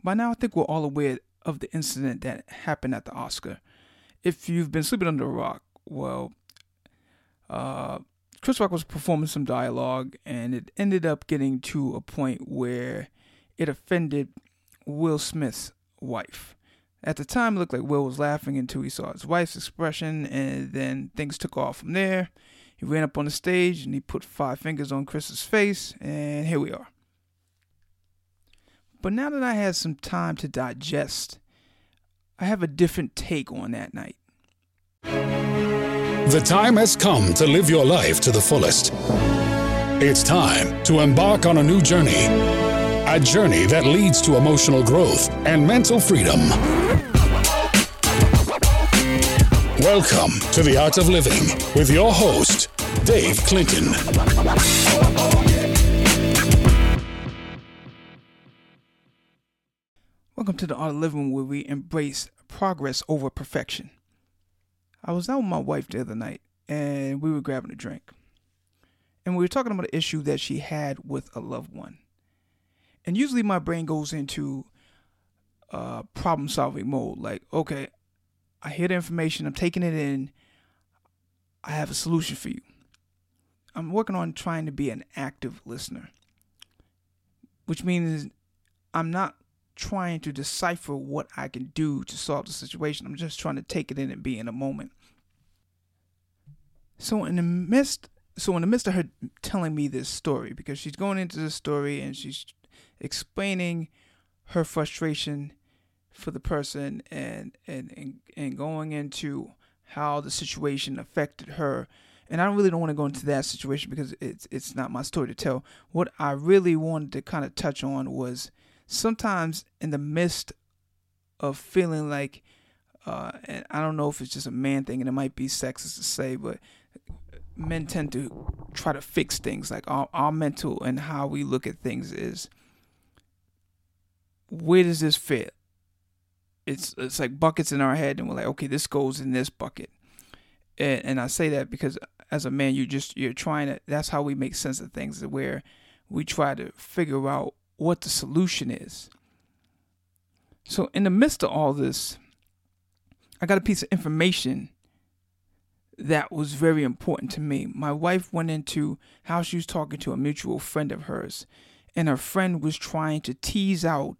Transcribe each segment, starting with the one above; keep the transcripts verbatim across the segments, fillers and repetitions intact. By now, I think we're all aware of the incident that happened at the Oscar. If you've been sleeping under a rock, well, uh, Chris Rock was performing some dialogue, and it ended up getting to a point where it offended Will Smith's wife. At the time, it looked like Will was laughing until he saw his wife's expression, and then things took off from there. He ran up on the stage, and he put five fingers on Chris's face, and here we are. But now that I had some time to digest, I have a different take on that night. The time has come to live your life to the fullest. It's time to embark on a new journey, a journey that leads to emotional growth and mental freedom. Welcome to The Art of Living with your host, Dave Clinton. Welcome to The Art of Living, where we embrace progress over perfection. I was out with my wife the other night, and we were grabbing a drink. And we were talking about an issue that she had with a loved one. And usually my brain goes into uh, problem-solving mode. Like, okay, I hear the information, I'm taking it in, I have a solution for you. I'm working on trying to be an active listener, which means I'm not trying to decipher what I can do to solve the situation. I'm just trying to take it in and be in a moment. So in the midst, so in the midst of her telling me this story, because she's going into this story and she's explaining her frustration for the person and and and, and going into how the situation affected her. And I really don't want to go into that situation because it's it's not my story to tell. What I really wanted to kind of touch on was, sometimes in the midst of feeling like, uh, and I don't know if it's just a man thing, and it might be sexist to say, but men tend to try to fix things. Like our, our mental and how we look at things is, where does this fit? It's it's like buckets in our head, and we're like, okay, this goes in this bucket. And, and I say that because as a man, you just you're trying to. That's how we make sense of things, where we try to figure out what the solution is. So in the midst of all this, I got a piece of information that was very important to me. My wife went into how she was talking to a mutual friend of hers, and her friend was trying to tease out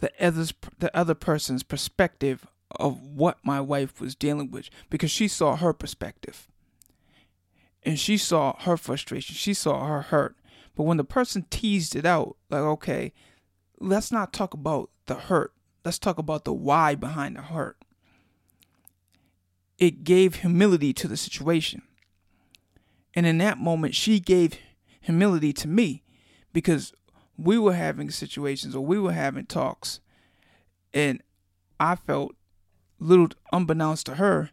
the other's, the other person's perspective of what my wife was dealing with, because she saw her perspective and she saw her frustration. She saw her hurt. But when the person teased it out, like, okay, let's not talk about the hurt. Let's talk about the why behind the hurt. It gave humility to the situation. And in that moment, she gave humility to me, because we were having situations, or we were having talks, and I felt, little unbeknownst to her,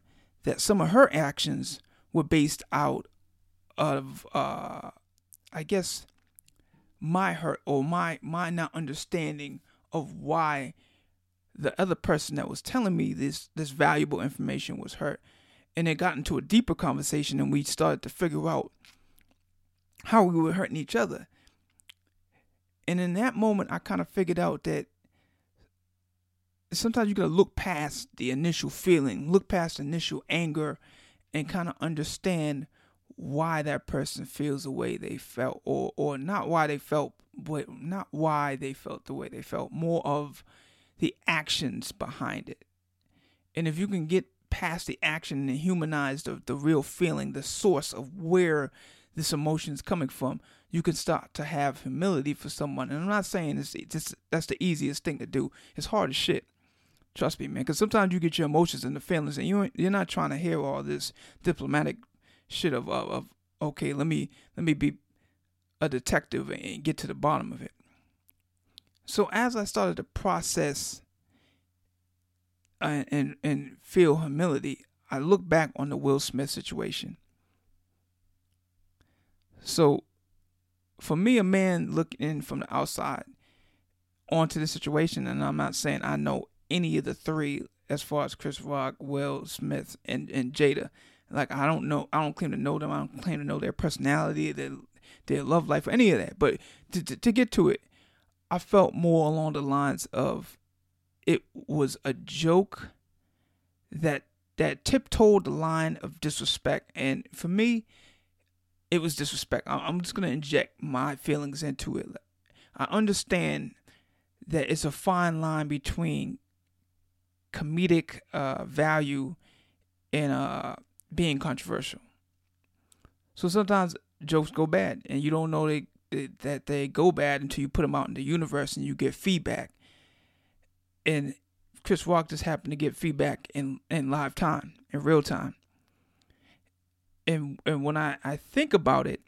that some of her actions were based out of, uh, I guess, my hurt, or my, my not understanding of why the other person that was telling me this, this valuable information was hurt. And it got into a deeper conversation, and we started to figure out how we were hurting each other. And in that moment, I kind of figured out that sometimes you got to look past the initial feeling, look past the initial anger, and kind of understand why that person feels the way they felt, or or not why they felt, but not why they felt the way they felt, more of the actions behind it. And if you can get past the action and humanize the, the real feeling, the source of where this emotion is coming from, you can start to have humility for someone. And I'm not saying it's, it's, that's the easiest thing to do. It's hard as shit. Trust me, man, because sometimes you get your emotions and the feelings, and you you're not trying to hear all this diplomatic shit of, of, of okay, let me let me be a detective and get to the bottom of it. So as I started to process and and, and feel humility, I look back on the Will Smith situation. So for me, a man looking in from the outside onto the situation, and I'm not saying I know any of the three as far as Chris Rock, Will Smith, and, and Jada. Like, I don't know, I don't claim to know them, I don't claim to know their personality, their, their love life, or any of that. But to, to, to get to it, I felt more along the lines of it was a joke that that tiptoed the line of disrespect. And for me, it was disrespect. I'm just going to inject my feelings into it. I understand that it's a fine line between comedic uh, value and uh, being controversial. So sometimes jokes go bad, and you don't know they, that they go bad until you put them out in the universe and you get feedback. And Chris Rock just happened to get feedback in, in live time, in real time. And and when I, I think about it,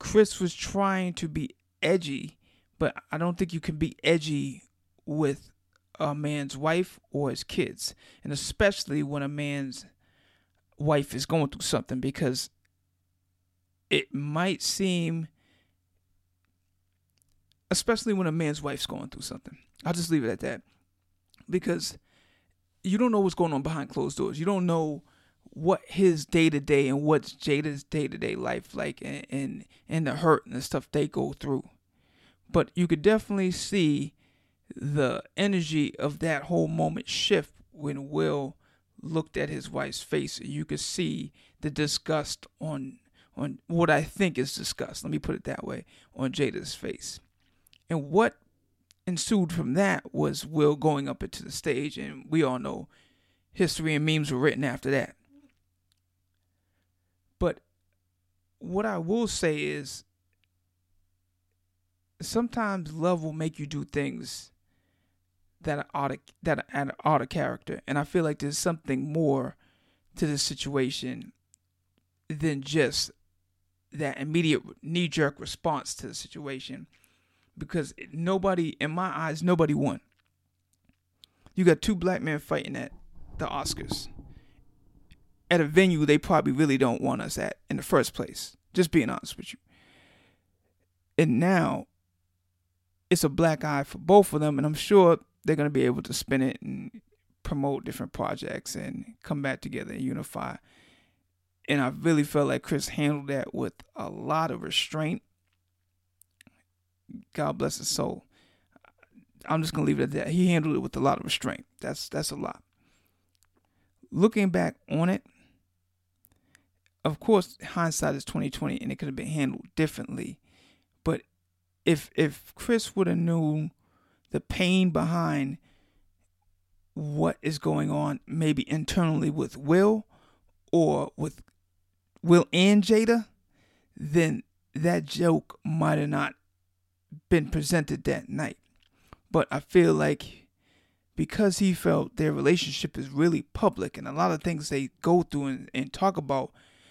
Chris was trying to be edgy, but I don't think you can be edgy with a man's wife or his kids. And especially when a man's wife is going through something, because it might seem, especially when a man's wife's going through something. I'll just leave it at that, because you don't know what's going on behind closed doors. You don't know what his day-to-day and what's Jada's day-to-day life like, and, and and the hurt and the stuff they go through. But you could definitely see the energy of that whole moment shift when Will looked at his wife's face. You could see the disgust on, on what I think is disgust, let me put it that way, on Jada's face. And what ensued from that was Will going up into the stage, and we all know history and memes were written after that. But what I will say is, sometimes love will make you do things that are out of, that are out of character. And I feel like there's something more to this situation than just that immediate knee-jerk response to the situation. Because nobody, in my eyes, nobody won. You got two black men fighting at the Oscars, at a venue they probably really don't want us at in the first place, just being honest with you. And now it's a black eye for both of them, and I'm sure they're going to be able to spin it and promote different projects and come back together and unify. And I really felt like Chris handled that with a lot of restraint. God bless his soul. I'm just going to leave it at that. He handled it with a lot of restraint. That's that's a lot. Looking back on it, of course, hindsight is twenty twenty, and it could have been handled differently. But if if Chris would have known the pain behind what is going on, maybe internally with Will or with Will and Jada, then that joke might have not been presented that night. But I feel like, because he felt their relationship is really public, and a lot of things they go through and, and talk about,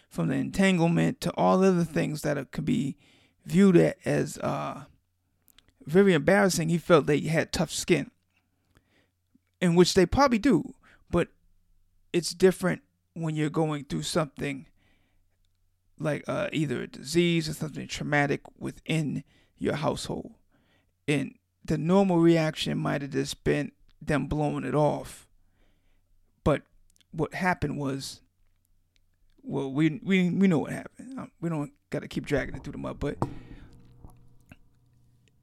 from the entanglement to all other things that are, could be viewed as uh, very embarrassing, he felt they had tough skin, in which they probably do. But it's different when you're going through something like uh, either a disease or something traumatic within your household. And the normal reaction might have just been them blowing it off. But what happened was, well, we we we know what happened. We don't got to keep dragging it through the mud. But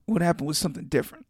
what happened was something different.